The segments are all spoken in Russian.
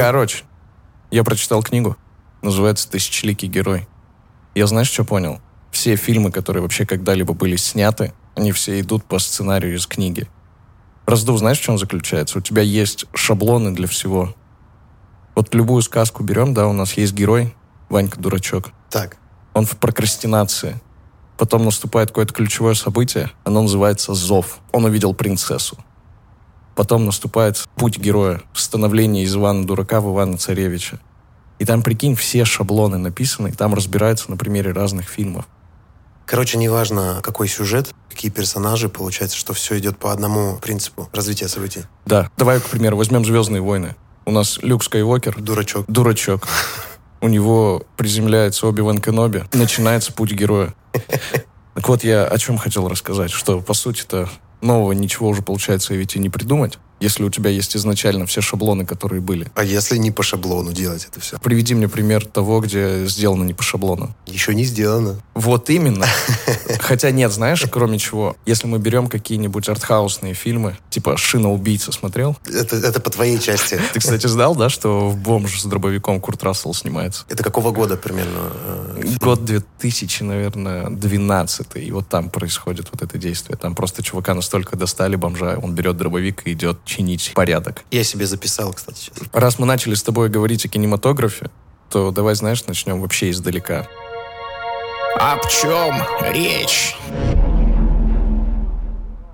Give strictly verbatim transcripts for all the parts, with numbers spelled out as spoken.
Короче, я прочитал книгу. Называется «Тысячеликий герой». Я знаешь, что понял? Все фильмы, которые вообще когда-либо были сняты, они все идут по сценарию из книги. Раздув, знаешь, в чем заключается? У тебя есть шаблоны для всего. Вот любую сказку берем, да, у нас есть герой, Ванька-дурачок. Так. Он в прокрастинации. Потом наступает какое-то ключевое событие, оно называется «Зов». Он увидел принцессу. Потом наступает путь героя, становление из Ивана-дурака в Ивана-царевича. И там, прикинь, все шаблоны написаны, и там разбираются на примере разных фильмов. Короче, неважно, какой сюжет, какие персонажи, получается, что все идет по одному принципу развития событий. Да. Давай, к примеру, возьмем «Звездные войны». У нас Люк Скайуокер. Дурачок. Дурачок. У него приземляется Оби-Ван Кеноби. Начинается путь героя. Так вот, я о чем хотел рассказать, что, по сути-то, нового ничего уже, получается, ведь и не придумать, если у тебя есть изначально все шаблоны, которые были. А если не по шаблону делать это все? Приведи мне пример того, где сделано не по шаблону. Еще не сделано. Вот именно. Хотя нет, знаешь, кроме чего, если мы берем какие-нибудь артхаусные фильмы, типа «Шина убийца» смотрел? Это, это по твоей части. Ты, кстати, знал, да, что в «Бомж с дробовиком» Курт Рассел снимается? Это какого года примерно? Год две тысячи, наверное, двенадцатый. И вот там происходит вот это действие. Там просто чувака настолько достали, бомжа, он берет дробовик и идет чинить порядок. Я себе записал, кстати, сейчас. Раз мы начали с тобой говорить о кинематографе, то давай, знаешь, начнем вообще издалека. Об чем речь?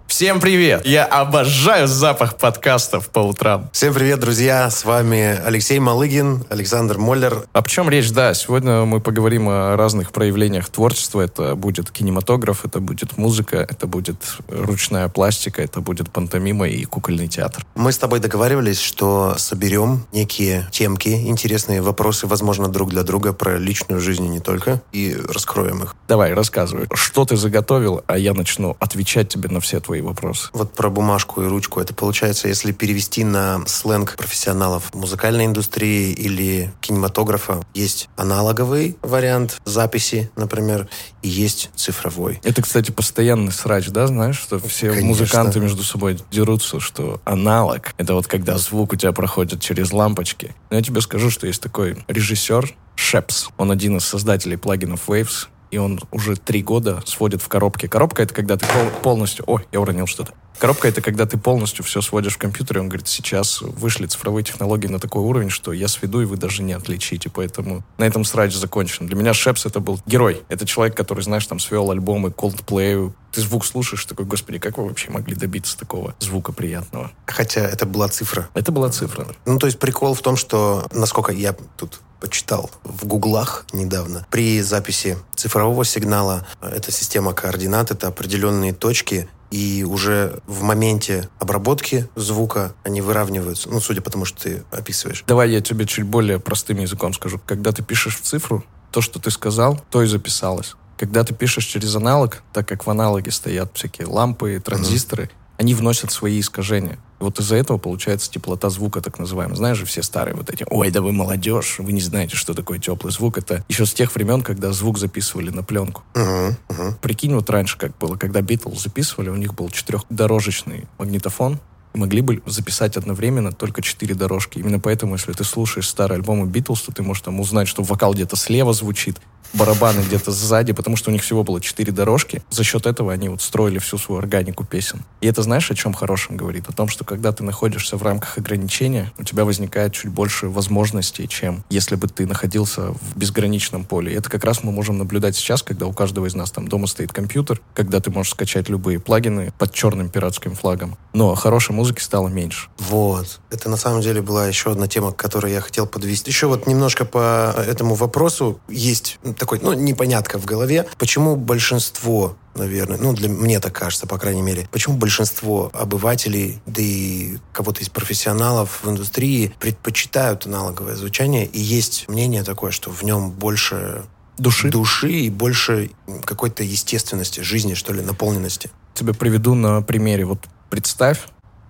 Всем привет! Я обожаю запах подкастов по утрам. Всем привет, друзья! С вами Алексей Малыгин, Александр Моллер. Об чем речь? Да, сегодня мы поговорим о разных проявлениях творчества. Это будет кинематограф, это будет музыка, это будет ручная пластика, это будет пантомима и кукольный театр. Мы с тобой договаривались, что соберем некие темки, интересные вопросы, возможно, друг для друга, про личную жизнь и не только, и раскроем их. Давай, рассказывай. Что ты заготовил, а я начну отвечать тебе на все твои вопросы. Вот про бумажку и ручку. Это получается, если перевести на сленг профессионалов музыкальной индустрии или кинематографа, есть аналоговый вариант записи, например, и есть цифровой. Это, кстати, постоянный срач, да, знаешь, что все Конечно. Музыканты между собой дерутся, что аналог — это вот когда звук у тебя проходит через лампочки. Но я тебе скажу, что есть такой режиссер Шепс. Он один из создателей плагинов Waves. И он уже три года сводит в коробке. Коробка — это когда ты полностью... Ой, я уронил что-то. Коробка — это когда ты полностью все сводишь в компьютере. Он говорит, сейчас вышли цифровые технологии на такой уровень, что я сведу, и вы даже не отличите. Поэтому на этом срач закончен. Для меня Шепс — это был герой. Это человек, который, знаешь, там свел альбомы Coldplay. Ты звук слушаешь, такой, господи, как вы вообще могли добиться такого звука приятного? Хотя это была цифра. Это была цифра. Ну, то есть прикол в том, что, насколько я тут почитал в гуглах недавно, при записи цифрового сигнала это система координат, это определенные точки, и уже в моменте обработки звука они выравниваются. Ну, судя по тому, что ты описываешь. Давай я тебе чуть более простым языком скажу. Когда ты пишешь в цифру, то, что ты сказал, то и записалось. Когда ты пишешь через аналог, так как в аналоге стоят всякие лампы, транзисторы, mm-hmm. они вносят свои искажения. Вот из-за этого получается теплота звука, так называемая. Знаешь же, все старые вот эти, ой, да вы молодежь, вы не знаете, что такое теплый звук. Это еще с тех времен, когда звук записывали на пленку. Uh-huh, uh-huh. Прикинь, вот раньше как было, когда Битлз записывали, у них был четырехдорожечный магнитофон, могли бы записать одновременно только четыре дорожки. Именно поэтому, если ты слушаешь старые альбомы Битлз, то ты можешь там узнать, что вокал где-то слева звучит, барабаны где-то сзади, потому что у них всего было четыре дорожки. За счет этого они вот строили всю свою органику песен. И это, знаешь, о чем хорошем говорит? О том, что когда ты находишься в рамках ограничения, у тебя возникает чуть больше возможностей, чем если бы ты находился в безграничном поле. И это как раз мы можем наблюдать сейчас, когда у каждого из нас там дома стоит компьютер, когда ты можешь скачать любые плагины под черным пиратским флагом. Но хорошей музыки стало меньше. Вот. Это на самом деле была еще одна тема, к которой я хотел подвести. Еще вот немножко по этому вопросу есть такой, ну, непонятка в голове, почему большинство, наверное, ну, для, мне так кажется, по крайней мере, почему большинство обывателей, да и кого-то из профессионалов в индустрии предпочитают аналоговое звучание, и есть мнение такое, что в нем больше души, души и больше какой-то естественности, жизни, что ли, наполненности. Тебя приведу на примере. Вот представь,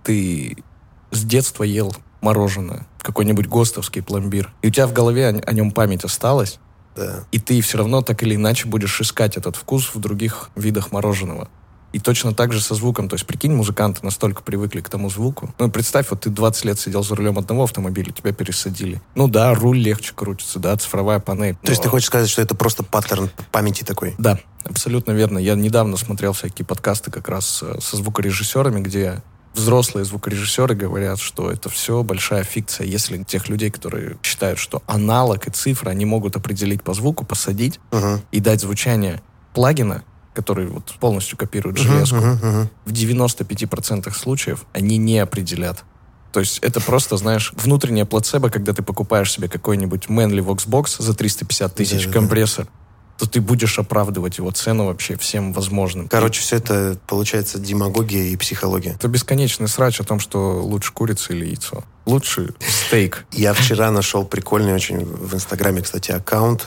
ты с детства ел мороженое, какой-нибудь гостовский пломбир, и у тебя в голове о, о нем память осталась, да. И ты все равно так или иначе будешь искать этот вкус в других видах мороженого. И точно так же со звуком. То есть, прикинь, музыканты настолько привыкли к тому звуку. Ну, представь, вот ты двадцать лет сидел за рулем одного автомобиля, тебя пересадили. Ну да, руль легче крутится, да, цифровая панель. То но... есть ты хочешь сказать, что это просто паттерн памяти такой? Да, абсолютно верно. Я недавно смотрел всякие подкасты как раз со звукорежиссерами, где... Взрослые звукорежиссеры говорят, что это все большая фикция. Если тех людей, которые считают, что аналог и цифры, они могут определить по звуку, посадить uh-huh. и дать звучание плагина, который вот полностью копирует uh-huh, железку, uh-huh, uh-huh. в девяносто пять процентов случаев они не определят. То есть это просто, знаешь, внутреннее плацебо, когда ты покупаешь себе какой-нибудь Manly Voxbox за триста пятьдесят тысяч yeah, компрессор, yeah. то ты будешь оправдывать его цену вообще всем возможным. Короче, все это, получается, демагогия и психология. Это бесконечный срач о том, что лучше курица или яйцо. Лучше стейк. Я вчера нашел прикольный очень в Инстаграме, кстати, аккаунт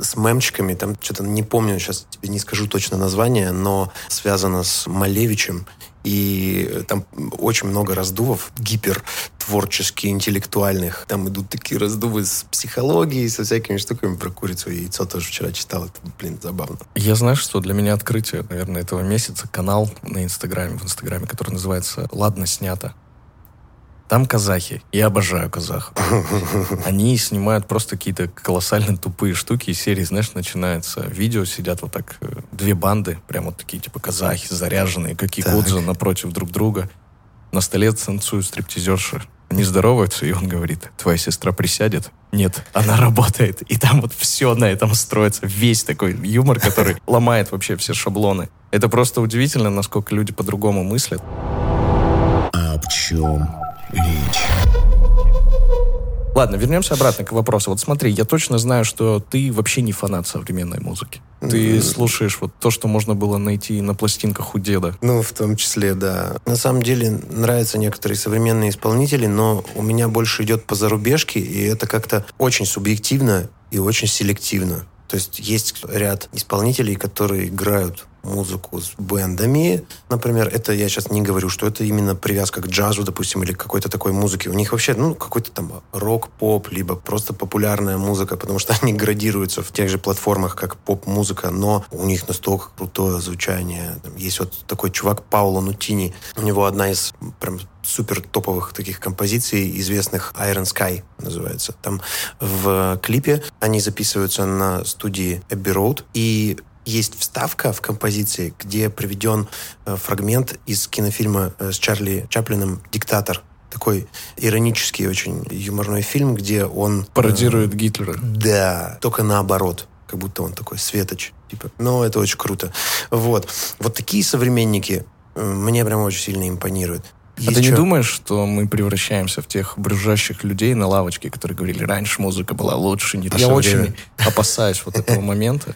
с мемчиками. Там что-то, не помню, сейчас тебе не скажу точно название, но связано с Малевичем. И там очень много раздувов гипертворческих, интеллектуальных. Там идут такие раздувы с психологией, со всякими штуками. Про курицу и яйцо тоже вчера читал. Это, блин, забавно. Я знаю, что для меня открытие, наверное, этого месяца канал на Инстаграме, в Инстаграме, который называется «Ладно, снято». Там казахи. Я обожаю казахов. Они снимают просто какие-то колоссально тупые штуки. И серии, знаешь, начинается видео, сидят вот так две банды, прям вот такие типа казахи, заряженные, какие гудзы напротив друг друга. На столе танцуют стриптизерши. Они здороваются, и он говорит: твоя сестра присядет? Нет, она работает. И там вот все на этом строится. Весь такой юмор, который ломает вообще все шаблоны. Это просто удивительно, насколько люди по-другому мыслят. Об чем речь? Ладно, вернемся обратно к вопросу. Вот смотри, я точно знаю, что ты вообще не фанат современной музыки. Ты mm-hmm. слушаешь вот то, что можно было найти на пластинках у деда. Ну, в том числе, да. На самом деле, нравятся некоторые современные исполнители, но у меня больше идет по зарубежке, и это как-то очень субъективно и очень селективно. То есть есть ряд исполнителей, которые играют музыку с бэндами. Например, это я сейчас не говорю, что это именно привязка к джазу, допустим, или к какой-то такой музыке. У них вообще, ну, какой-то там рок-поп, либо просто популярная музыка, потому что они градируются в тех же платформах, как поп-музыка, но у них настолько крутое звучание. Есть вот такой чувак Паоло Нутини. У него одна из прям супер топовых таких композиций, известных, Iron Sky называется. Там в клипе они записываются на студии Abbey Road, и есть вставка в композиции, где приведен фрагмент из кинофильма с Чарли Чаплином «Диктатор». Такой иронический, очень юморной фильм, где он... Пародирует э, Гитлера. Да, только наоборот. Как будто он такой светоч. Типа. Но это очень круто. Вот. Вот такие современники э, мне прям очень сильно импонируют. Есть а ты что? Не думаешь, что мы превращаемся в тех брюзжащих людей на лавочке, которые говорили, раньше музыка была лучше, не Я очень опасаюсь вот этого момента.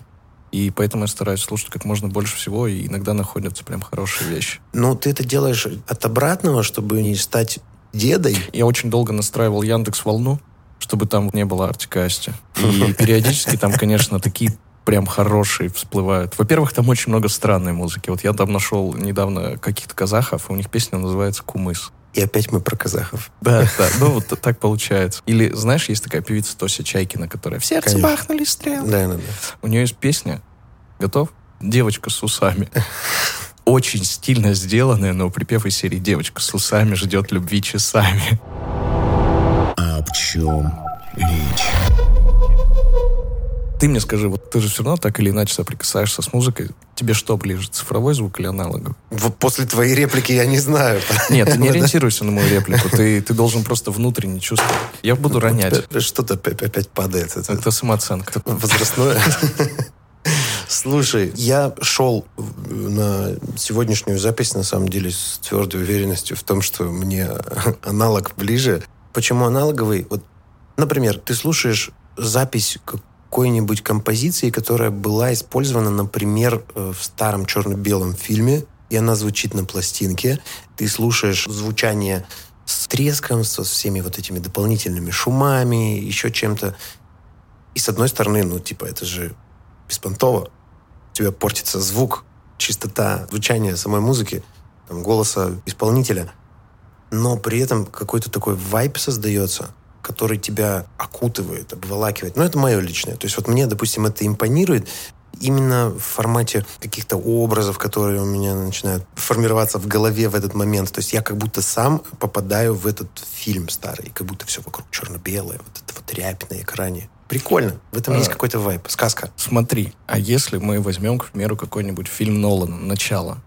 И поэтому я стараюсь слушать как можно больше всего, и иногда находятся прям хорошие вещи. Ну, ты это делаешь от обратного, чтобы не стать дедой? Я очень долго настраивал Яндекс.Волну, чтобы там не было Артика Асти. И периодически там, конечно, такие прям хорошие всплывают. Во-первых, там очень много странной музыки. Вот я там нашел недавно каких-то казахов, и у них песня называется «Кумыс». И опять мы про казахов. Да, да, ну вот так получается. Или, знаешь, есть такая певица Тося Чайкина, которая «В сердце Конечно. Пахнули стрелы». Да, да, да. У нее есть песня, готов? «Девочка с усами». Очень стильно сделанная, но припев из серии «Девочка с усами ждет любви часами». Об чем речь? Ты мне скажи, вот ты же все равно так или иначе соприкасаешься с музыкой. Тебе что ближе, цифровой звук или аналоговый? Вот после твоей реплики я не знаю. Нет, ты не ориентируйся на мою реплику. Ты, ты должен просто внутренне чувствовать. Я буду ронять. Что-то опять падает. Это, это самооценка. Это возрастное. Слушай, я шел на сегодняшнюю запись, на самом деле, с твердой уверенностью в том, что мне аналог ближе. Почему аналоговый? Вот, например, ты слушаешь запись какой-нибудь композиции, которая была использована, например, в старом черно-белом фильме, и она звучит на пластинке. Ты слушаешь звучание с треском, со всеми вот этими дополнительными шумами, еще чем-то. И с одной стороны, ну, типа, это же беспонтово. У тебя портится звук, чистота звучания самой музыки, там, голоса исполнителя. Но при этом какой-то такой вайб создается, который тебя окутывает, обволакивает. Ну, это мое личное. То есть вот мне, допустим, это импонирует. именно в формате каких-то образов, которые у меня начинают формироваться в голове в этот момент. То есть я как будто сам попадаю в этот фильм старый, как будто все вокруг черно-белое, вот это вот рябь на экране. Прикольно. В этом а, есть какой-то вайб, сказка. Смотри, а если мы возьмем, к примеру, какой-нибудь фильм Нолана «Начало»,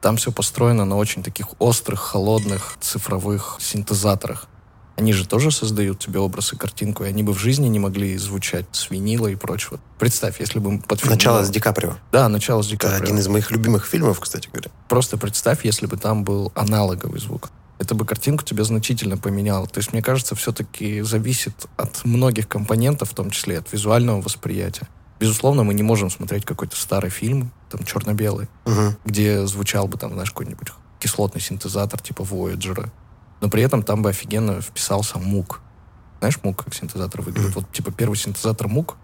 там все построено на очень таких острых, холодных, цифровых синтезаторах. Они же тоже создают тебе образ и картинку, и они бы в жизни не могли звучать с винила и прочего. Представь, если бы под фильм... «Начало» с Ди Каприо. Да, «Начало» с Ди Каприо. Это один из моих любимых фильмов, кстати говоря. Просто представь, если бы там был аналоговый звук. Это бы картинку тебе значительно поменяло. То есть, мне кажется, все-таки зависит от многих компонентов, в том числе от визуального восприятия. Безусловно, мы не можем смотреть какой-то старый фильм, там, черно-белый, угу. где звучал бы, там, знаешь, какой-нибудь кислотный синтезатор типа «Вояджера». Но при этом там бы офигенно вписался Мук. Знаешь, Мук, как синтезатор выглядит? Угу. Вот, типа, первый синтезатор Мук,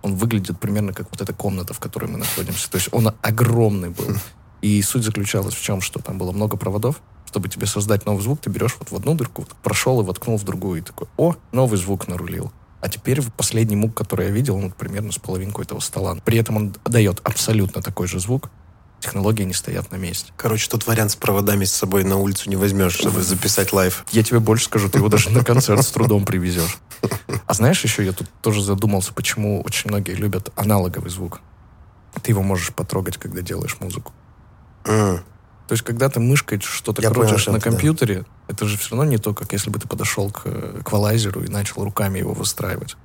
он выглядит примерно как вот эта комната, в которой мы находимся. То есть, он огромный был. Угу. И суть заключалась в чем, что там было много проводов. Чтобы тебе создать новый звук, ты берешь вот в одну дырку, вот прошел и воткнул в другую, и такой, о, новый звук нарулил. А теперь последний мук, который я видел, он вот примерно с половинку этого стола. При этом он дает абсолютно такой же звук. Технологии не стоят на месте. Короче, тот вариант с проводами с собой на улицу не возьмешь, чтобы записать лайв. Я тебе больше скажу, ты его даже на концерт с трудом привезешь. А знаешь, еще я тут тоже задумался, почему очень многие любят аналоговый звук. Ты его можешь потрогать, когда делаешь музыку. То есть, когда ты мышкой что-то крутишь на компьютере, да. это же все равно не то, как если бы ты подошел к эквалайзеру и начал руками его выстраивать.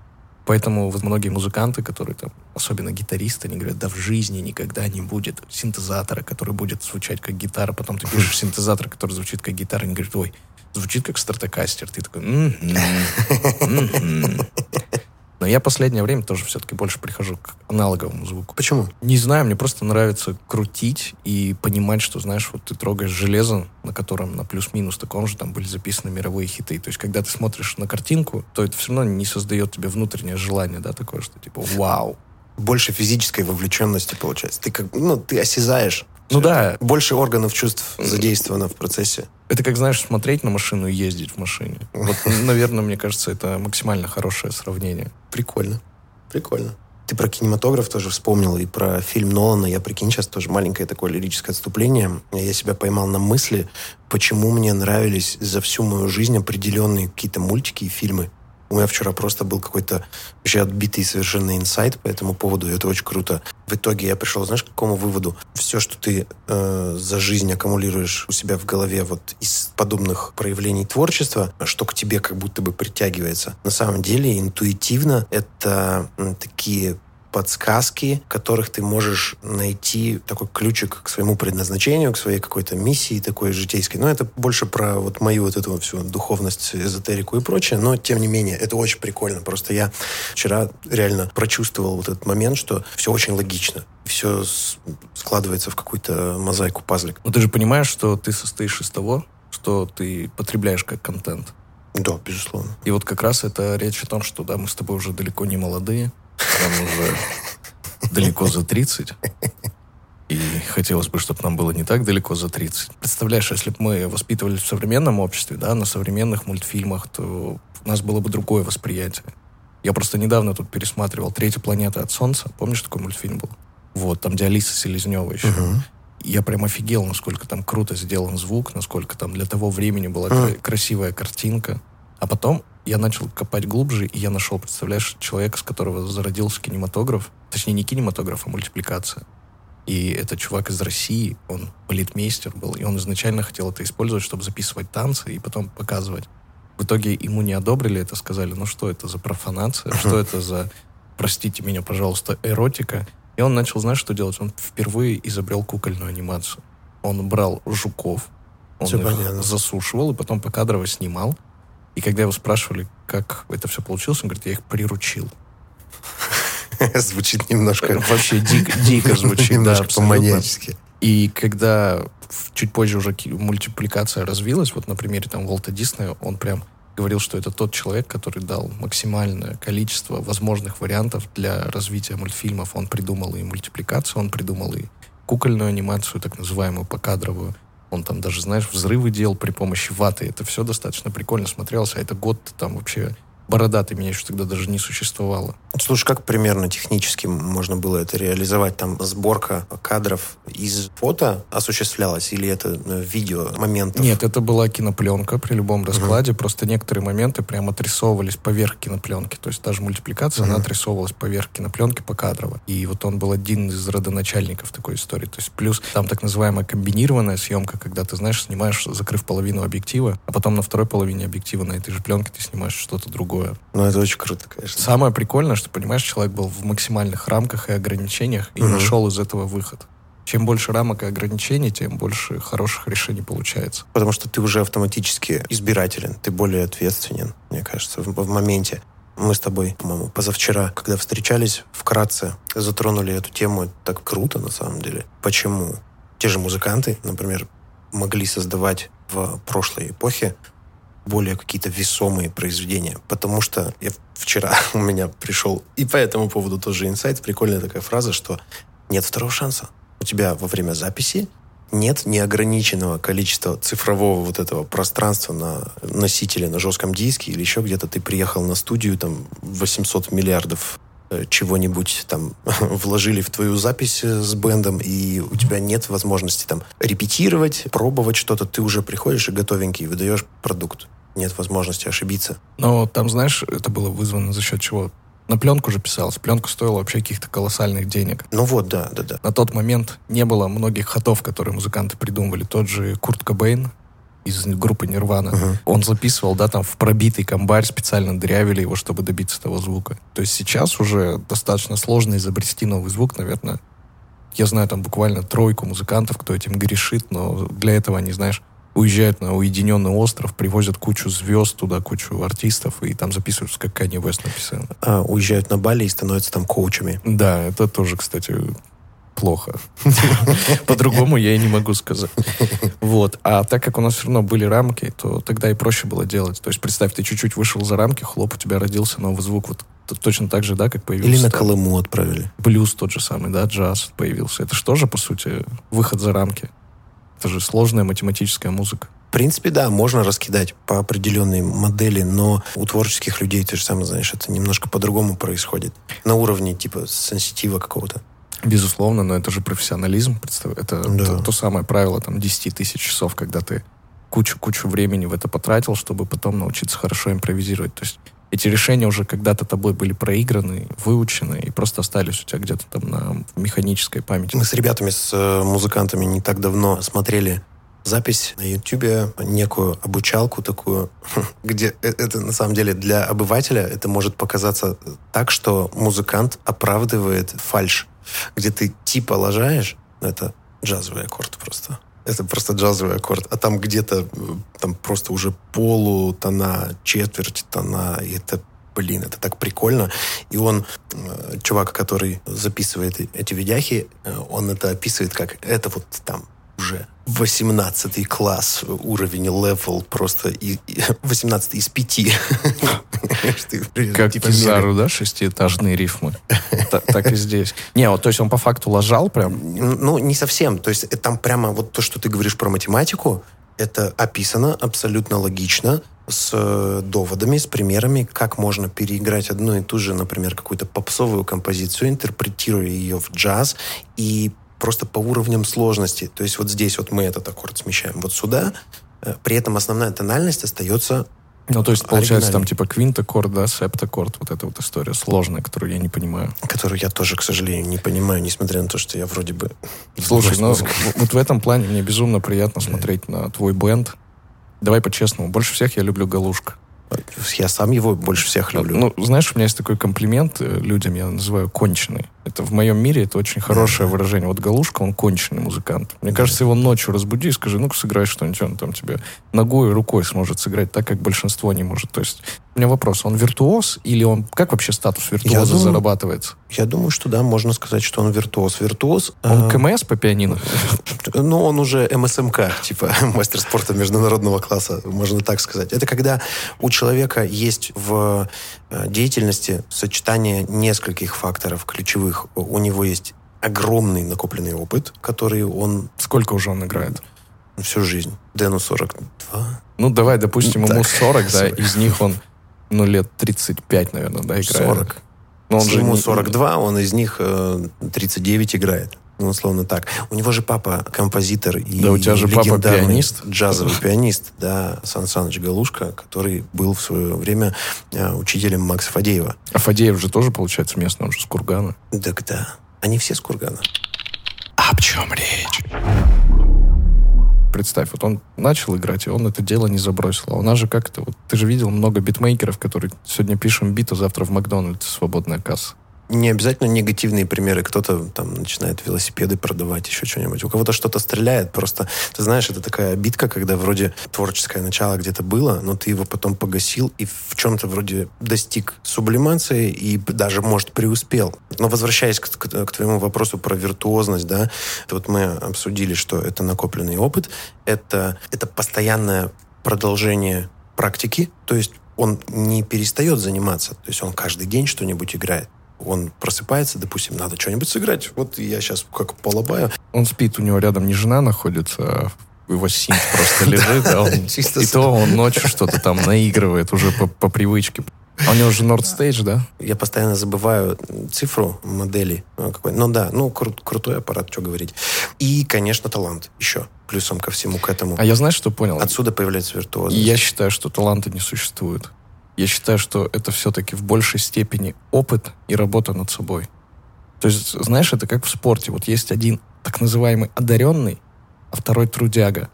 Поэтому вот многие музыканты, которые там, особенно гитаристы, они говорят, да в жизни никогда не будет синтезатора, который будет звучать как гитара. Потом ты пишешь синтезатор, который звучит как гитара, и они говорят, ой, звучит как стратокастер. Ты такой, м-м-м. Но я последнее время тоже все-таки больше прихожу к аналоговому звуку. Почему? Не знаю, мне просто нравится крутить и понимать, что, знаешь, вот ты трогаешь железо, на котором на плюс-минус таком же там были записаны мировые хиты. То есть, когда ты смотришь на картинку, то это все равно не создает тебе внутреннее желание, да, такое, что типа вау. Больше физической вовлеченности получается. Ты как, ну, ты осязаешь. Ну да. Больше органов чувств задействовано в процессе. Это как, знаешь, смотреть на машину и ездить в машине. Вот, наверное, мне кажется, это максимально хорошее сравнение. Прикольно. Прикольно. Ты про кинематограф тоже вспомнил, и про фильм Нолана. Я, прикинь, сейчас тоже маленькое такое лирическое отступление. Я себя поймал на мысли, почему мне нравились за всю мою жизнь определенные какие-то мультики и фильмы. У меня вчера просто был какой-то вообще отбитый совершенно инсайт по этому поводу, и это очень круто. В итоге я пришел, знаешь, к какому выводу? Все, что ты э, за жизнь аккумулируешь у себя в голове вот из подобных проявлений творчества, что к тебе как будто бы притягивается. На самом деле интуитивно это такие подсказки, которых ты можешь найти такой ключик к своему предназначению, к своей какой-то миссии такой житейской. Но это больше про вот мою вот эту всю духовность, эзотерику и прочее. Но, тем не менее, это очень прикольно. Просто я вчера реально прочувствовал вот этот момент, что все очень логично. Все складывается в какую-то мозаику, пазлик. Но ты же понимаешь, что ты состоишь из того, что ты потребляешь как контент. Да, безусловно. И вот как раз это речь о том, что да, мы с тобой уже далеко не молодые, нам уже далеко за тридцать. И хотелось бы, чтобы нам было не так далеко за тридцать. Представляешь, если бы мы воспитывались в современном обществе, да, на современных мультфильмах, то у нас было бы другое восприятие. Я просто недавно тут пересматривал «Третья планета от Солнца». Помнишь, такой мультфильм был? Вот, там, где Алиса Селезнева еще. Угу. Я прям офигел, насколько там круто сделан звук, насколько там для того времени была угу. красивая картинка. А потом я начал копать глубже, и я нашел, представляешь, человека, с которого зародился кинематограф. Точнее, не кинематограф, а мультипликация. И это чувак из России, он балетмейстер был, и он изначально хотел это использовать, чтобы записывать танцы и потом показывать. В итоге ему не одобрили это, сказали, ну что это за профанация, что это за, простите меня, пожалуйста, эротика. И он начал, знаешь, что делать? Он впервые изобрел кукольную анимацию. Он брал жуков, он Все их понятно. засушивал и потом покадрово снимал. И когда его спрашивали, как это все получилось, он говорит, я их приручил. Звучит немножко... Вообще дико, дико звучит. Немножко по-маньячески. И когда чуть позже уже мультипликация развилась, вот на примере там Волта Диснея, он прям говорил, что это тот человек, который дал максимальное количество возможных вариантов для развития мультфильмов. Он придумал и мультипликацию, он придумал и кукольную анимацию, так называемую покадровую. Он там даже, знаешь, взрывы делал при помощи ваты. Это все достаточно прикольно смотрелось. А это год там вообще бородатый меня еще тогда даже не существовало. Слушай, как примерно технически можно было это реализовать? Там сборка кадров из фото осуществлялась или это видео моментов? Нет, это была кинопленка при любом раскладе. Mm-hmm. Просто некоторые моменты прям отрисовывались поверх кинопленки. То есть та же мультипликация, mm-hmm. она отрисовывалась поверх кинопленки покадрово. И вот он был один из родоначальников такой истории. То есть плюс там так называемая комбинированная съемка, когда ты, знаешь, снимаешь, закрыв половину объектива, а потом на второй половине объектива на этой же пленке ты снимаешь что-то другое. Ну, это очень круто, конечно. Самое прикольное, что, понимаешь, человек был в максимальных рамках и ограничениях и угу. нашел из этого выход. Чем больше рамок и ограничений, тем больше хороших решений получается. Потому что ты уже автоматически избирателен, ты более ответственен, мне кажется, в, в моменте. Мы с тобой, по-моему, позавчера, когда встречались, вкратце затронули эту тему. Это так круто, на самом деле. Почему те же музыканты, например, могли создавать в прошлой эпохе более какие-то весомые произведения. Потому что я вчера у меня пришел, и по этому поводу тоже инсайт, прикольная такая фраза, что нет второго шанса. У тебя во время записи нет неограниченного количества цифрового вот этого пространства на носителе, на жестком диске или еще где-то. Ты приехал на студию, там восемьсот миллиардов чего-нибудь там вложили в твою запись с бэндом, и у тебя нет возможности там репетировать, пробовать что-то. Ты уже приходишь и готовенький выдаешь продукт. Нет возможности ошибиться. Но там, знаешь, это было вызвано за счет чего? На пленку же писалось. Пленка стоила вообще каких-то колоссальных денег. Ну вот, да, да, да. На тот момент не было многих ходов, которые музыканты придумывали. Тот же Курт Кобейн из группы Нирвана. Uh-huh. Он записывал, да, там в пробитый комбарь, специально дырявили его, чтобы добиться того звука. То есть сейчас уже достаточно сложно изобрести новый звук, наверное. Я знаю там буквально тройку музыкантов, кто этим грешит, но для этого они, знаешь, уезжают на уединенный остров, привозят кучу звезд туда, кучу артистов, и там записываются, как Канни Вест написано. А, уезжают на Бали и становятся там коучами. Да, это тоже, кстати, плохо. По-другому я и не могу сказать. Вот. А так как у нас все равно были рамки, то тогда и проще было делать. То есть, представь, ты чуть-чуть вышел за рамки, хлоп, у тебя родился новый звук. Вот точно так же, да, как появился. Или на Колыму отправили. Блюз тот же самый, да, джаз появился. Это же тоже, по сути, выход за рамки. Это же сложная математическая музыка. В принципе, да, можно раскидать по определенной модели, но у творческих людей, ты же сам знаешь, это немножко по-другому происходит. На уровне, типа, сенситива какого-то. Безусловно, но это же профессионализм. Это да. то, то самое правило, там, десять тысяч часов, когда ты кучу-кучу времени в это потратил, чтобы потом научиться хорошо импровизировать. То есть эти решения уже когда-то тобой были проиграны, выучены и просто остались у тебя где-то там на механической памяти. Мы с ребятами, с музыкантами не так давно смотрели запись на Ютубе, некую обучалку такую, где это на самом деле для обывателя это может показаться так, что музыкант оправдывает фальшь, где ты типа лажаешь, но это джазовый аккорд просто. Это просто джазовый аккорд. А там где-то там просто уже полутона, четверть тона. И это, блин, это так прикольно. И он, чувак, который записывает эти видяхи, он это описывает как это вот там уже восемнадцатый класс, уровень, левел просто и, и восемнадцать из пяти. Как Пизару, да, шестиэтажные рифмы. Так и здесь. Не, вот, то есть он по факту лажал прям? Ну, не совсем. То есть там прямо вот то, что ты говоришь про математику, это описано абсолютно логично, с доводами, с примерами, как можно переиграть одну и ту же, например, какую-то попсовую композицию, интерпретируя ее в джаз, и просто по уровням сложности. То есть вот здесь вот мы этот аккорд смещаем вот сюда, при этом основная тональность остается. Ну, то есть, получается, там типа квинт-аккорд, да, септ-аккорд, вот эта вот история сложная, которую я не понимаю. Которую я тоже, к сожалению, не понимаю, несмотря на то, что я вроде бы... Слушай, ну, вот в этом плане мне безумно приятно смотреть на твой бэнд. Давай по-честному, больше всех я люблю Галушка. Я сам его больше всех люблю. Ну, знаешь, у меня есть такой комплимент людям, я называю конченый. Это в моем мире это очень хорошее да, выражение. Вот Галушка, он конченый музыкант. Мне да. кажется, его ночью разбуди и скажи, ну-ка сыграй что-нибудь, он там тебе ногой и рукой сможет сыграть так, как большинство не может. То есть у меня вопрос, он виртуоз или он... Как вообще статус виртуоза я думаю, зарабатывается? Я думаю, что да, можно сказать, что он виртуоз. Виртуоз... Он э... КМС по пианино? Ну, он уже МСМК, типа мастер спорта международного класса, можно так сказать. Это когда у человека есть в деятельности сочетание нескольких факторов ключевых. У него есть огромный накопленный опыт, который он... Сколько уже он играет? Всю жизнь. Дэну сорок два. Ну, давай, допустим, ему так. сорок, да, сорок. Из них он ну, лет тридцать пять, наверное, да, играет. сорок. Но он же ему сорок два, он из них тридцать девять играет. Ну, условно так. У него же папа композитор и да, у тебя же легендарный папа пианист. Джазовый пианист, да, Сан Саныч Галушка, который был в свое время а, учителем Макса Фадеева. А Фадеев же тоже, получается, местный, он же с Кургана. Так да, они все с Кургана. Об чем речь? Представь, вот он начал играть, и он это дело не забросил. А у нас же как-то, вот, ты же видел много битмейкеров, которые сегодня пишем бит, а завтра в Макдональдсе свободная касса. Не обязательно негативные примеры. Кто-то там начинает велосипеды продавать, еще что-нибудь. У кого-то что-то стреляет. Просто, ты знаешь, это такая обидка, когда вроде творческое начало где-то было, но ты его потом погасил и в чем-то вроде достиг сублимации и даже, может, преуспел. Но возвращаясь к, к, к твоему вопросу про виртуозность, да, вот мы обсудили, что это накопленный опыт, это, это постоянное продолжение практики, то есть он не перестает заниматься, то есть он каждый день что-нибудь играет. Он просыпается, допустим, надо что-нибудь сыграть. Вот я сейчас как полобаю. Он спит, у него рядом не жена находится, а его синт просто лежит. И то он ночью что-то там наигрывает уже по привычке. А у него же Нордстейдж, да? Я постоянно забываю цифру модели. Ну да, ну крутой аппарат, что говорить. И, конечно, талант еще. Плюсом ко всему к этому. А я знаешь, что понял? Отсюда появляется виртуозность. Я считаю, что таланта не существует. Я считаю, что это все-таки в большей степени опыт и работа над собой. То есть, знаешь, это как в спорте. Вот есть один так называемый одаренный, а второй трудяга.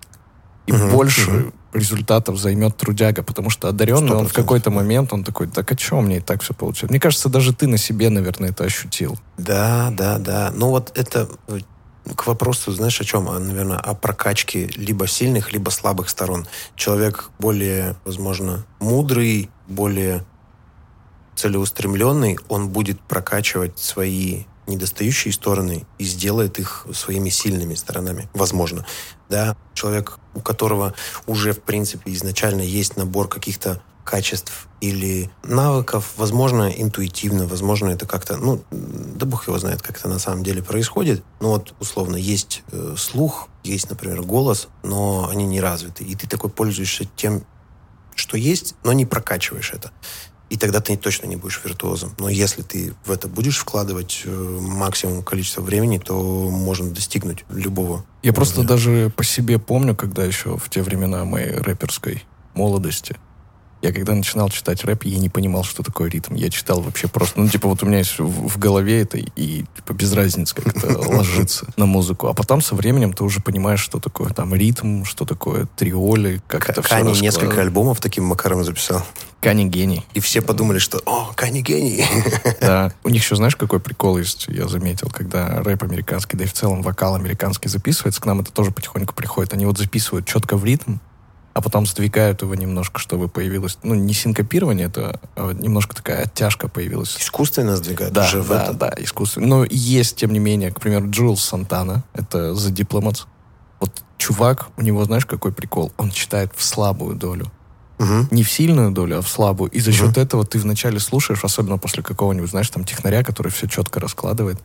И угу, больше угу. результатов займет трудяга, потому что одаренный, сто процентов. Он в какой-то момент, он такой, так а что у меня и так все получилось? Мне кажется, даже ты на себе, наверное, это ощутил. Да, да, да. Ну вот это... К вопросу, знаешь, о чем? Наверное, о прокачке либо сильных, либо слабых сторон. Человек более, возможно, мудрый, более целеустремленный, он будет прокачивать свои недостающие стороны и сделает их своими сильными сторонами, возможно. Да? Человек, у которого уже, в принципе, изначально есть набор каких-то качеств или навыков, возможно, интуитивно, возможно, это как-то, ну, да бог его знает, как это на самом деле происходит. Ну, вот, условно, есть э, слух, есть, например, голос, но они не развиты. И ты такой пользуешься тем, что есть, но не прокачиваешь это. И тогда ты точно не будешь виртуозом. Но если ты в это будешь вкладывать э, максимум количества времени, то можно достигнуть любого. Я уровня. Просто даже по себе помню, когда еще в те времена моей рэперской молодости, я когда начинал читать рэп, я не понимал, что такое ритм. Я читал вообще просто... Ну, типа, вот у меня есть в, в голове это, и типа, без разницы как-то ложится на музыку. А потом со временем ты уже понимаешь, что такое там ритм, что такое триоли, как К- это все раскладывается. Канни несколько альбомов таким макаром записал. Канни гений. И все подумали, что «О, Канни гений!» Да. У них еще, знаешь, какой прикол есть, я заметил, когда рэп американский, да и в целом вокал американский записывается, к нам это тоже потихоньку приходит. Они вот записывают четко в ритм, а потом сдвигают его немножко, чтобы появилось... Ну, не синкопирование, это а немножко такая оттяжка появилась. Искусственно сдвигают? Да, уже да, да, искусственно. Но есть, тем не менее, к примеру, Джулс Сантана, это The Diplomats. Вот чувак, у него, знаешь, какой прикол? Он читает в слабую долю. Угу. Не в сильную долю, а в слабую. И за счет угу. этого ты вначале слушаешь, особенно после какого-нибудь, знаешь, там, технаря, который все четко раскладывает.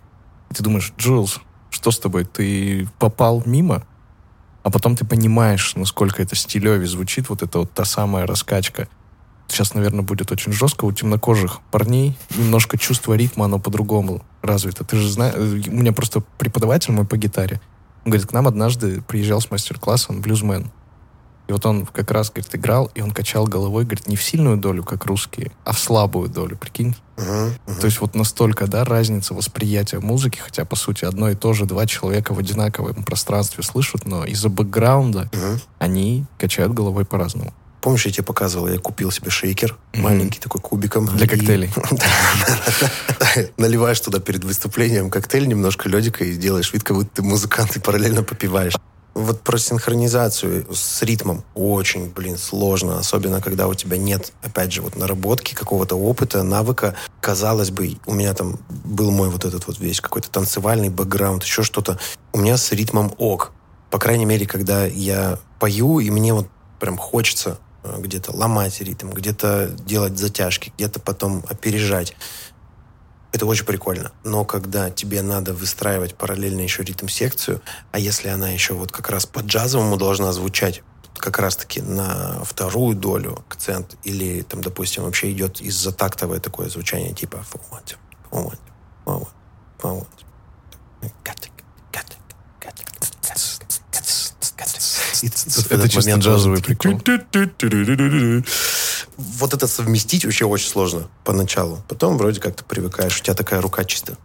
И ты думаешь, Джулс, что с тобой? Ты попал мимо? А потом ты понимаешь, насколько это стилево звучит, вот это вот та самая раскачка. Сейчас, наверное, будет очень жестко. У темнокожих парней немножко чувство ритма, оно по-другому развито. Ты же знаешь, у меня просто преподаватель мой по гитаре, он говорит, к нам однажды приезжал с мастер-класса, он блюзмен. И вот он как раз, говорит, играл, и он качал головой, говорит, не в сильную долю, как русские, а в слабую долю, прикинь? Uh-huh, uh-huh. То есть вот настолько, да, разница восприятия музыки, хотя, по сути, одно и то же, два человека в одинаковом пространстве слышат, но из-за бэкграунда uh-huh. они качают головой по-разному. Помнишь, я тебе показывал, я купил себе шейкер, mm-hmm. маленький такой кубиком. Для и... коктейлей. Наливаешь туда перед выступлением коктейль, немножко лёдика, и делаешь вид, как будто ты музыкант, и параллельно попиваешь. Вот про синхронизацию с ритмом очень, блин, сложно. Особенно, когда у тебя нет, опять же, вот наработки, какого-то опыта, навыка. Казалось бы, у меня там был мой вот этот вот весь какой-то танцевальный бэкграунд, еще что-то. У меня с ритмом ок. По крайней мере, когда я пою, и мне вот прям хочется где-то ломать ритм, где-то делать затяжки, где-то потом опережать. Это очень прикольно. Но когда тебе надо выстраивать параллельно еще ритм-секцию, а если она еще вот как раз по-джазовому должна звучать, как раз-таки на вторую долю акцент, или там, допустим, вообще идет из-за тактовое такое звучание, типа «фомать, фомать, фомать, фомать». Это чисто джазовый прикол. Вот это совместить вообще очень сложно поначалу. Потом вроде как-то привыкаешь, у тебя такая рука чистая.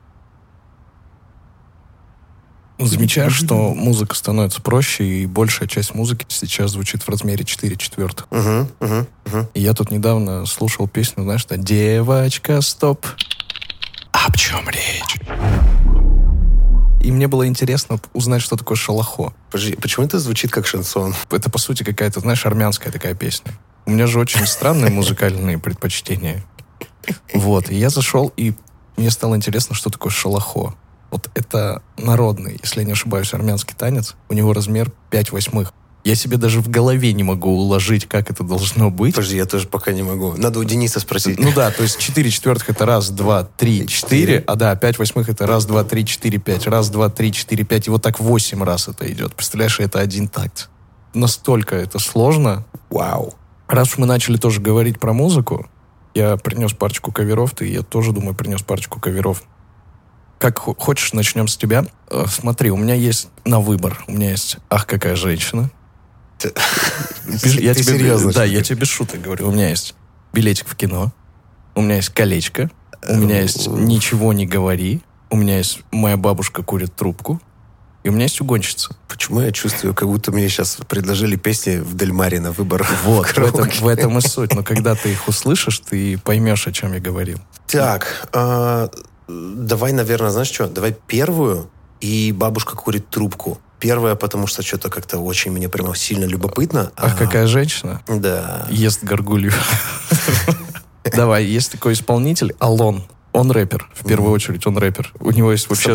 Замечаешь, что музыка становится проще, и большая часть музыки сейчас звучит в размере четыре четвертых. Угу, угу, угу. И я тут недавно слушал песню, знаешь, что «Девочка, стоп! Об чем речь?» И мне было интересно узнать, что такое шолохо. Почему это звучит как шансон? Это, по сути, какая-то, знаешь, армянская такая песня. У меня же очень странные музыкальные предпочтения. Вот, и я зашел, и мне стало интересно, что такое шолохо. Вот это народный, если я не ошибаюсь, армянский танец. У него размер пять восьмых. Я себе даже в голове не могу уложить, как это должно быть. Подожди, я тоже пока не могу. Надо у Дениса спросить. Ну да, то есть четыре четвертых это раз, два, три, четыре. А да, пять восьмых это раз, два, три, четыре, пять. Раз, два, три, четыре, пять. И вот так восемь раз это идет. Представляешь, это один такт. Настолько это сложно. Вау. Раз мы начали тоже говорить про музыку, я принес парочку каверов, ты, я тоже, думаю, принес парочку каверов. Как хочешь, начнем с тебя. Смотри, у меня есть на выбор. У меня есть «Ах, какая женщина». Я тебе серьезно? Да, я тебе без шуток говорю. У меня есть билетик в кино. У меня есть колечко. У меня есть «Ничего не говори». У меня есть «Моя бабушка курит трубку». И у меня есть «Угонщица». Почему я чувствую, как будто мне сейчас предложили песни в Дель Маре на выбор? Вот, в, этом, в этом и суть. Но когда ты их услышишь, ты поймешь, о чем я говорил. Так, а... Давай, наверное, знаешь что? Давай первую, и «Бабушка курит трубку». Первая, потому что что-то как-то очень мне прямо сильно любопытно. Ах, а... какая женщина? Да. Ест горгулью. Давай, есть такой исполнитель Алон. Он рэпер, в первую очередь он рэпер. У него есть вообще...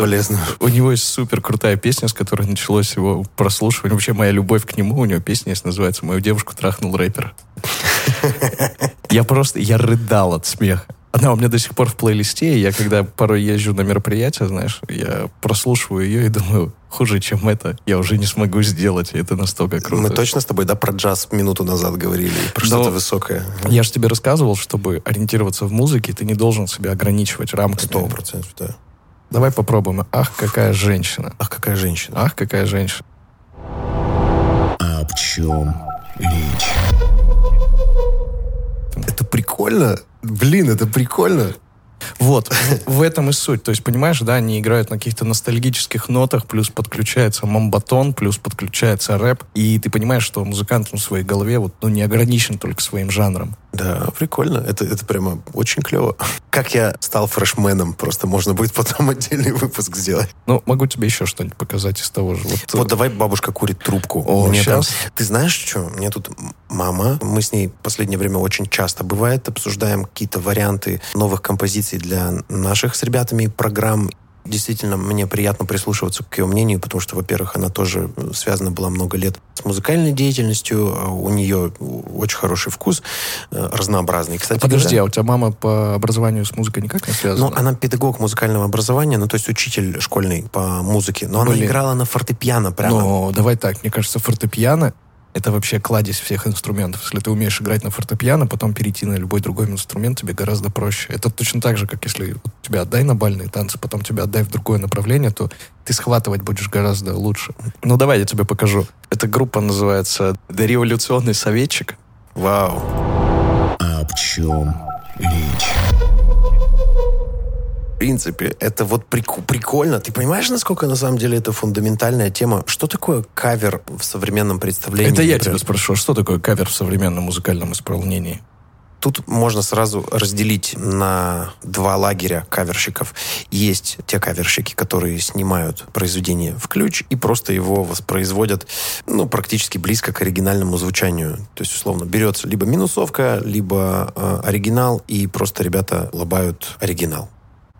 У него есть супер крутая песня, с которой началось его прослушивание. Вообще моя любовь к нему, у него песня есть, называется «Мою девушку трахнул рэпер». Я просто... Я рыдал от смеха. Она у меня до сих пор в плейлисте, и я когда порой езжу на мероприятия, знаешь, я прослушиваю ее и думаю, хуже, чем это, я уже не смогу сделать, и это настолько круто. Мы точно с тобой, да, про джаз минуту назад говорили, про что-то высокое? Я же тебе рассказывал, чтобы ориентироваться в музыке, ты не должен себя ограничивать рамками. Сто процентов, да. Давай попробуем. Ах, какая женщина. Ах, какая женщина. Ах, какая женщина. Об чем речь? Это прикольно. Блин, это прикольно. Вот, в этом и суть. То есть, понимаешь, да, они играют на каких-то ностальгических нотах, плюс подключается мамбатон, плюс подключается рэп, и ты понимаешь, что музыкант в своей голове вот, ну, не ограничен только своим жанром. Да, прикольно. Это, это прямо очень клево. Как я стал фрешменом, просто можно будет потом отдельный выпуск сделать. Ну, могу тебе еще что-нибудь показать из того же. Вот, вот давай «Бабушка курит трубку». О, мне сейчас? Там... Ты знаешь, что? Мне тут мама, мы с ней в последнее время очень часто бывает, обсуждаем какие-то варианты новых композиций для наших с ребятами программ. Действительно, мне приятно прислушиваться к ее мнению, потому что, во-первых, она тоже связана была много лет с музыкальной деятельностью, у нее очень хороший вкус, разнообразный. Кстати, подожди, да? А у тебя мама по образованию с музыкой никак не связана? Ну, она педагог музыкального образования, ну, то есть учитель школьный по музыке, но Блин. Она играла на фортепиано прямо. Ну, давай так, мне кажется, фортепиано это вообще кладезь всех инструментов. Если ты умеешь играть на фортепиано, потом перейти на любой другой инструмент тебе гораздо проще. Это точно так же, как если тебя отдай на бальные танцы, потом тебя отдай в другое направление, то ты схватывать будешь гораздо лучше. Ну, давай я тебе покажу. Эта группа называется «Дореволюционный советчик». Вау. Об чем речь? В принципе, это вот прик- прикольно. Ты понимаешь, насколько на самом деле это фундаментальная тема? Что такое кавер в современном представлении? Это я например? тебя спрошу, что такое кавер в современном музыкальном исполнении? Тут можно сразу разделить на два лагеря каверщиков. Есть те каверщики, которые снимают произведение в ключ и просто его воспроизводят, ну, практически близко к оригинальному звучанию. То есть, условно, берется либо минусовка, либо э, оригинал, и просто ребята лобают оригинал.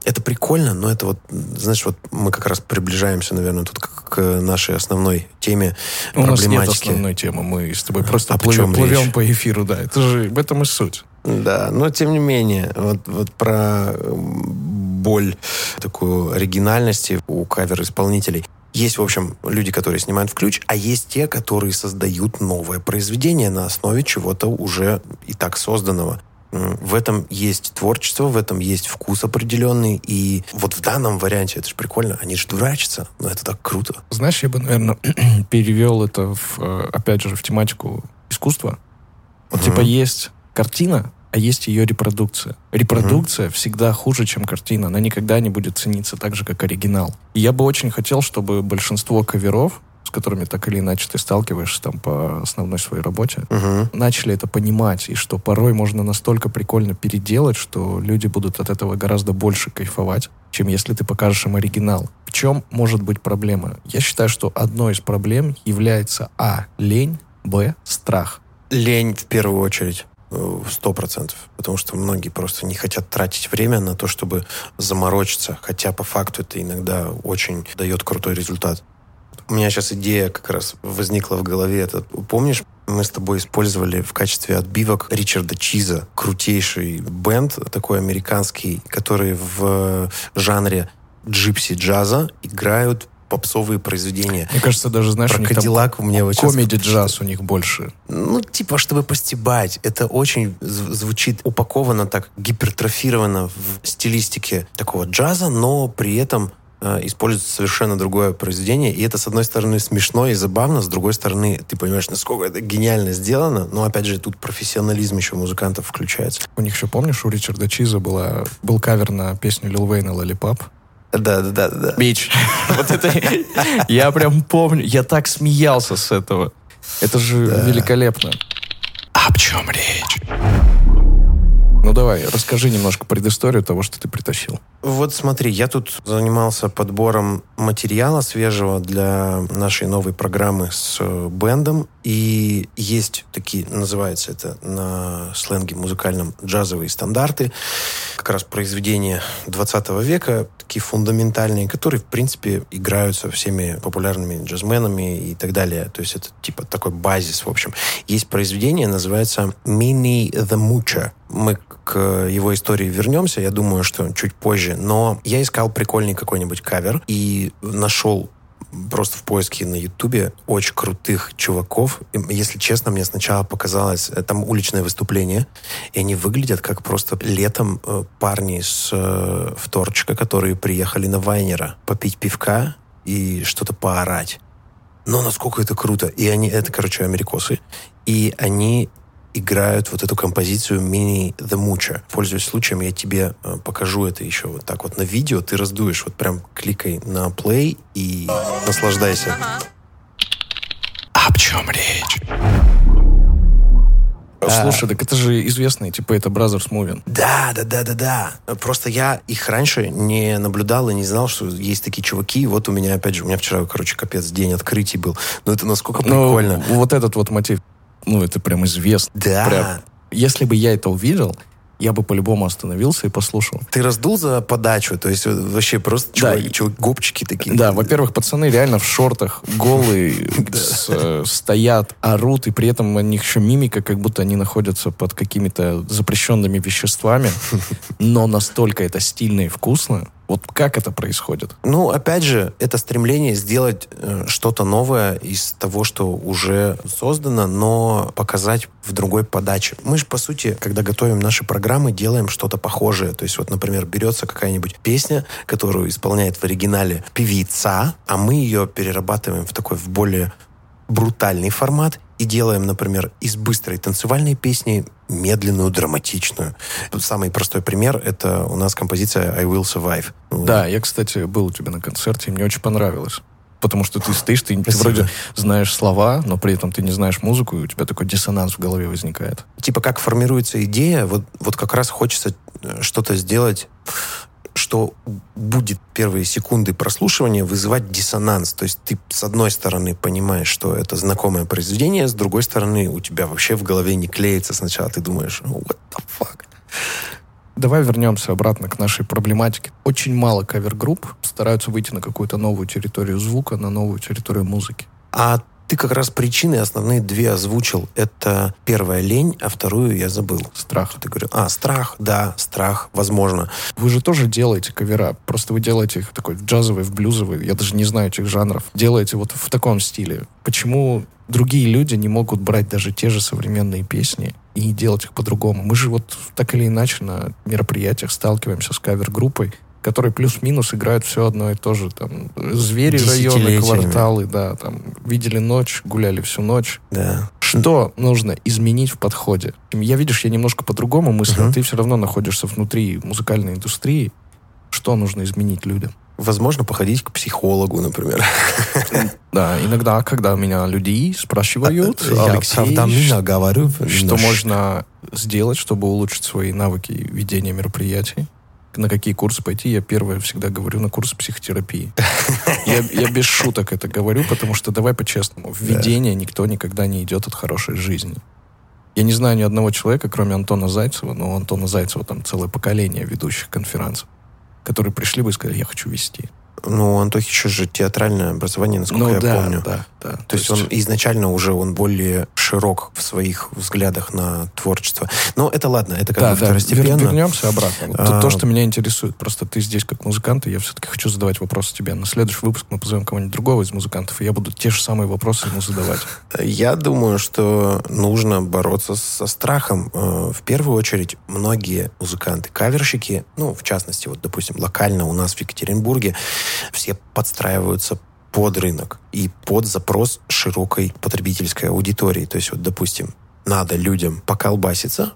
Это прикольно, но это вот, знаешь, вот мы как раз приближаемся, наверное, тут к нашей основной теме У проблематики. У нас нет основной темы, мы с тобой просто а плывем, плывем по эфиру, да, это же, в этом и суть. Да, но тем не менее, вот, вот про боль такую оригинальности у кавер-исполнителей. Есть, в общем, люди, которые снимают в ключ, а есть те, которые создают новое произведение на основе чего-то уже и так созданного. В этом есть творчество, в этом есть вкус определенный, и вот в данном варианте это же прикольно, они же дурачатся, но это так круто. Знаешь, я бы, наверное, перевел это, в, опять же, в тематику искусства. Вот, uh-huh. Типа есть картина, а есть ее репродукция. Репродукция uh-huh. всегда хуже, чем картина, она никогда не будет цениться так же, как оригинал. И я бы очень хотел, чтобы большинство каверов, с которыми так или иначе ты сталкиваешься там по основной своей работе, uh-huh. начали это понимать, и что порой можно настолько прикольно переделать, что люди будут от этого гораздо больше кайфовать, чем если ты покажешь им оригинал. В чем может быть проблема? Я считаю, что одной из проблем является а. лень, б. страх. Лень в первую очередь. Сто процентов. Потому что многие просто не хотят тратить время на то, чтобы заморочиться. Хотя по факту это иногда очень дает крутой результат. У меня сейчас идея как раз возникла в голове. Это, помнишь, мы с тобой использовали в качестве отбивок Ричарда Чиза, крутейший бенд, такой американский, который в жанре джипси-джаза играют попсовые произведения. Мне кажется, даже, знаешь, про Кадиллак у меня вот сейчас... комеди-джаз у них больше. Ну, типа, чтобы постебать. Это очень звучит упаковано так, гипертрофировано в стилистике такого джаза, но при этом э, используется совершенно другое произведение. И это, с одной стороны, смешно и забавно, с другой стороны, ты понимаешь, насколько это гениально сделано. Но, опять же, тут профессионализм еще музыкантов включается. У них еще, помнишь, у Ричарда Чиза была, был кавер на песню Lil Wayne «Lollipop». Да, да, да, да. Бич. Вот это я прям помню. Я так смеялся с этого. Это же да. великолепно. Об чем речь? Ну давай, расскажи немножко предысторию того, что ты притащил. Вот смотри, я тут занимался подбором материала свежего для нашей новой программы с бэндом. И есть такие, называется это на сленге музыкальном, джазовые стандарты. Как раз произведения двадцатого века, такие фундаментальные, которые, в принципе, играются всеми популярными джазменами и так далее. То есть это типа такой базис, в общем. Есть произведение, называется «Minnie the Moocher». Мы к его истории вернемся, я думаю, что чуть позже. Но я искал прикольный какой-нибудь кавер и нашел просто в поиске на Ютубе очень крутых чуваков. Если честно, мне сначала показалось, там уличное выступление, и они выглядят как просто летом парни с э, вторчика, которые приехали на Вайнера попить пивка и что-то поорать. Но насколько это круто. И они, это, короче, америкосы. И они играют вот эту композицию «Minnie the Moocher». Пользуясь случаем, я тебе покажу это еще вот так вот на видео. Ты раздуешь, вот прям кликай на play и наслаждайся. Об чем речь? Слушай, так это же известные, типа это Brothers Movie. Да, да, да, да, да. Просто я их раньше не наблюдал и не знал, что есть такие чуваки. Вот у меня, опять же, у меня вчера, короче, капец, день открытий был. Но это насколько прикольно. Ну, вот этот вот мотив. Ну, это прям известно. Да. Прям. Если бы я это увидел, я бы по-любому остановился и послушал. Ты раздул за подачу? То есть вообще просто чувак, да. чувак, гопчики такие? Да, во-первых, пацаны реально в шортах голые стоят, орут, и при этом у них еще мимика, как будто они находятся под какими-то запрещенными веществами. Но настолько это стильно и вкусно. Вот как это происходит? Ну, опять же, это стремление сделать э, что-то новое из того, что уже создано, но показать в другой подаче. Мы же, по сути, когда готовим наши программы, делаем что-то похожее. То есть, вот, например, берется какая-нибудь песня, которую исполняет в оригинале певица, а мы ее перерабатываем в такой, в более брутальный формат и делаем, например, из быстрой танцевальной песни медленную, драматичную. Самый простой пример — это у нас композиция «I will survive». Да, я, кстати, был у тебя на концерте, и мне очень понравилось. Потому что ты стоишь, ты, ты вроде знаешь слова, но при этом ты не знаешь музыку, и у тебя такой диссонанс в голове возникает. Типа как формируется идея, вот, вот как раз хочется что-то сделать, что будет первые секунды прослушивания вызывать диссонанс. То есть ты с одной стороны понимаешь, что это знакомое произведение, с другой стороны у тебя вообще в голове не клеится сначала. Ты думаешь, what the fuck? Давай вернемся обратно к нашей проблематике. Очень мало кавер-групп стараются выйти на какую-то новую территорию звука, на новую территорию музыки. А Ты как раз причины основные две озвучил. Это первая — лень, а вторую я забыл. Страх. Ты говорил. А, страх, да, страх, возможно. Вы же тоже делаете кавера, просто вы делаете их такой в джазовый, в блюзовый, я даже не знаю этих жанров. Делаете вот в таком стиле. Почему другие люди не могут брать даже те же современные песни и делать их по-другому? Мы же вот так или иначе на мероприятиях сталкиваемся с кавер-группой, которые плюс-минус играют все одно и то же. Там, звери, районы, кварталы, да, там, видели ночь, гуляли всю ночь. Да. Что нужно изменить в подходе? Я, видишь, я немножко по-другому мыслю, угу. Ты все равно находишься внутри музыкальной индустрии. Что нужно изменить людям? Возможно, походить к психологу, например. Да, иногда, когда меня люди спрашивают, а, Алексей, я говорю, что можно сделать, чтобы улучшить свои навыки ведения мероприятий, на какие курсы пойти, я первое всегда говорю на курсы психотерапии. Я, я без шуток это говорю, потому что, давай по-честному, в ведение никто никогда не идет от хорошей жизни. Я не знаю ни одного человека, кроме Антона Зайцева, но у Антона Зайцева там целое поколение ведущих конференций, которые пришли бы и сказали, я хочу вести. Ну, у Антохи еще же театральное образование, насколько ну, я да, помню. Да, да. То, То есть, есть он изначально уже он более широк в своих взглядах на творчество. Но это ладно, это как да, бы второстепенно. Да. Вернемся обратно. А... То, что меня интересует. Просто ты здесь как музыкант, и я все-таки хочу задавать вопросы тебе. На следующий выпуск мы позовем кого-нибудь другого из музыкантов, и я буду те же самые вопросы ему задавать. Я думаю, что нужно бороться со страхом. В первую очередь, многие музыканты-каверщики, ну, в частности, вот, допустим, локально у нас в Екатеринбурге, все подстраиваются под рынок и под запрос широкой потребительской аудитории. То есть, вот, допустим, надо людям поколбаситься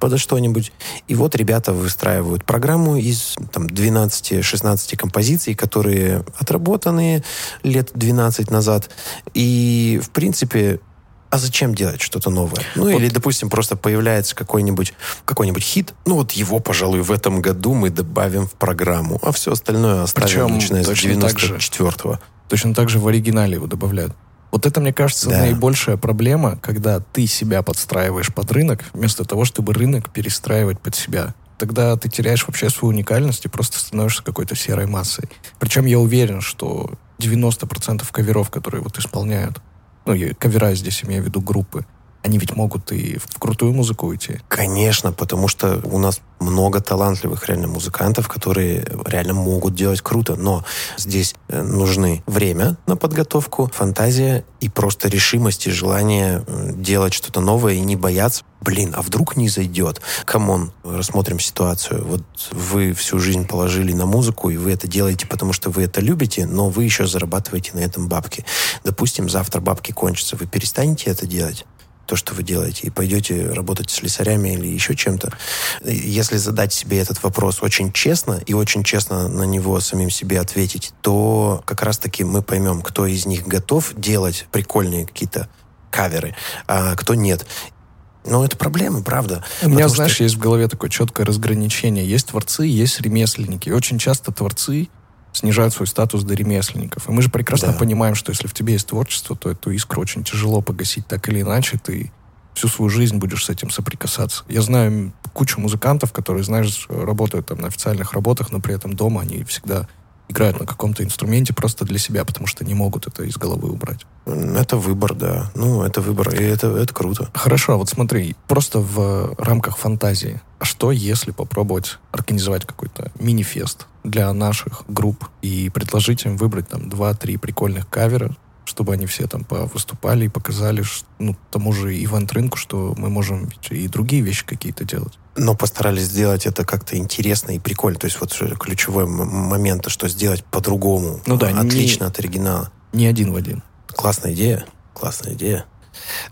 под что-нибудь, и вот ребята выстраивают программу из там, двенадцати-шестнадцати композиций, которые отработаны лет двенадцать назад. И, в принципе, а зачем делать что-то новое? Ну, вот. Или, допустим, просто появляется какой-нибудь, какой-нибудь хит. Ну, вот его, пожалуй, в этом году мы добавим в программу. А все остальное оставим, причем, начиная с девяносто четвёртого. Точно так же в оригинале его добавляют. Вот это, мне кажется, да. наибольшая проблема, когда ты себя подстраиваешь под рынок, вместо того, чтобы рынок перестраивать под себя. Тогда ты теряешь вообще свою уникальность и просто становишься какой-то серой массой. Причем я уверен, что девяносто процентов каверов, которые вот исполняют, ну, я кавера здесь имею в виду группы, они ведь могут и в крутую музыку уйти. Конечно, потому что у нас много талантливых реально музыкантов, которые реально могут делать круто, но здесь нужны время на подготовку, фантазия и просто решимость и желание делать что-то новое и не бояться. Блин, а вдруг не зайдет? Камон, рассмотрим ситуацию. Вот вы всю жизнь положили на музыку, и вы это делаете, потому что вы это любите, но вы еще зарабатываете на этом бабки. Допустим, завтра бабки кончатся, вы перестанете это делать? То, что вы делаете, и пойдете работать с слесарями или еще чем-то. Если задать себе этот вопрос очень честно и очень честно на него самим себе ответить, то как раз-таки мы поймем, кто из них готов делать прикольные какие-то каверы, а кто нет. Но это проблема, правда. У меня, знаешь, что... есть в голове такое четкое разграничение. Есть творцы, есть ремесленники. И очень часто творцы снижают свой статус до ремесленников. И мы же прекрасно да. понимаем, что если в тебе есть творчество, то эту искру очень тяжело погасить. Так или иначе, ты всю свою жизнь будешь с этим соприкасаться. Я знаю кучу музыкантов, которые, знаешь, работают там на официальных работах, но при этом дома они всегда играют на каком-то инструменте просто для себя, потому что не могут это из головы убрать. Это выбор, да. Ну, это выбор, и это, это круто. Хорошо, вот смотри, просто в рамках фантазии. А что, если попробовать организовать какой-то мини-фест для наших групп и предложить им выбрать там два-три прикольных кавера, чтобы они все там повыступали и показали, ну, тому же ивент-рынку, что мы можем и другие вещи какие-то делать. Но постарались сделать это как-то интересно и прикольно. То есть вот ключевой момент, что сделать по-другому. Ну да, отлично не, от оригинала. Не один в один. Классная идея. Классная идея.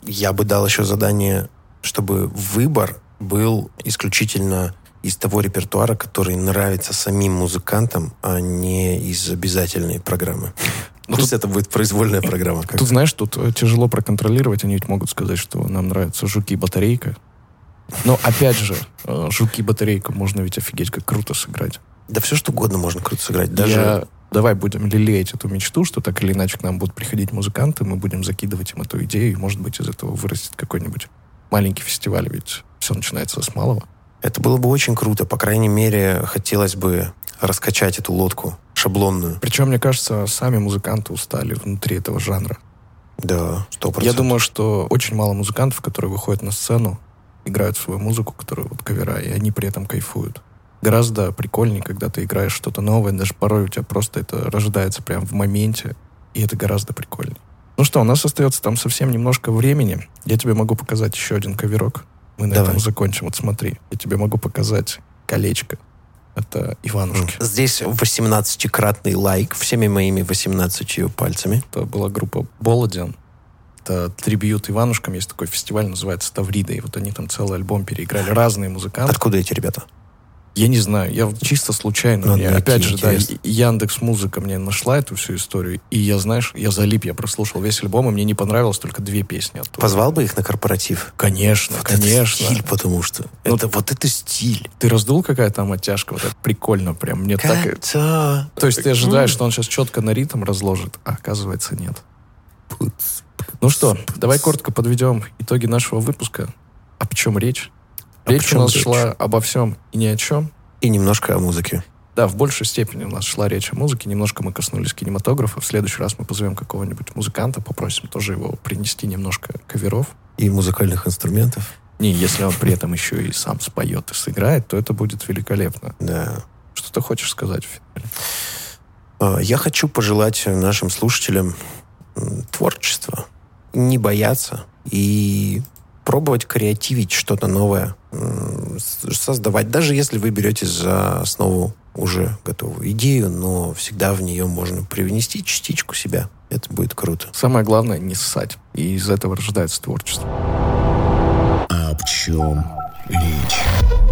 Я бы дал еще задание, чтобы выбор был исключительно из того репертуара, который нравится самим музыкантам, а не из обязательной программы. Ну, пусть тут, это будет произвольная программа. Как-то. Тут, знаешь, тут тяжело проконтролировать. Они ведь могут сказать, что нам нравятся жуки-батарейка. Но, опять же, жуки-батарейка можно ведь офигеть как круто сыграть. Да все, что угодно можно круто сыграть. Даже... Я... Давай будем лелеять эту мечту, что так или иначе к нам будут приходить музыканты, мы будем закидывать им эту идею, и, может быть, из этого вырастет какой-нибудь маленький фестиваль, ведь все начинается с малого. Это было бы очень круто. По крайней мере, хотелось бы раскачать эту лодку шаблонную. Причем, мне кажется, сами музыканты устали внутри этого жанра. Да, сто процентов. Я думаю, что очень мало музыкантов, которые выходят на сцену, играют свою музыку, которую вот кавера, и они при этом кайфуют. Гораздо прикольнее, когда ты играешь что-то новое, даже порой у тебя просто это рождается прямо в моменте, и это гораздо прикольнее. Ну что, у нас остается там совсем немножко времени. Я тебе могу показать еще один каверок. Мы на Давай. этом закончим. Вот смотри, я тебе могу показать колечко. Это Иванушки. Здесь восемнадцатикратный лайк всеми моими восемнадцатью пальцами. Это была группа Болодиан. Это трибьют Иванушкам. Есть такой фестиваль, называется Таврида. И вот они там целый альбом переиграли. Разные музыканты. Откуда эти ребята? Я не знаю. Я чисто случайно. Я, опять же, интересно. Да, Яндекс.Музыка мне нашла эту всю историю. И я, знаешь, я залип. Я прослушал весь альбом, и мне не понравилось только две песни оттуда. Позвал бы их на корпоратив? Конечно, вот конечно. Это стиль, потому что. Ну, это, вот это стиль. Ты раздул, какая там оттяжка? Вот это прикольно прям. Мне так... То есть ты ожидаешь, что он сейчас четко на ритм разложит, а оказывается нет. Ну что, давай коротко подведем итоги нашего выпуска. Об чем речь? Речь у нас шла обо всем и ни о чем. И немножко о музыке. Да, в большей степени у нас шла речь о музыке. Немножко мы коснулись кинематографа. В следующий раз мы позовем какого-нибудь музыканта, попросим тоже его принести немножко каверов. И музыкальных инструментов. Не, если он при этом еще и сам споет и сыграет, то это будет великолепно. Да. Что ты хочешь сказать в финале? Я хочу пожелать нашим слушателям творчества. Не бояться и... пробовать креативить что-то новое, создавать. Даже если вы берете за основу уже готовую идею, но всегда в нее можно привнести частичку себя. Это будет круто. Самое главное — не ссать. И из этого рождается творчество. Об чем речь?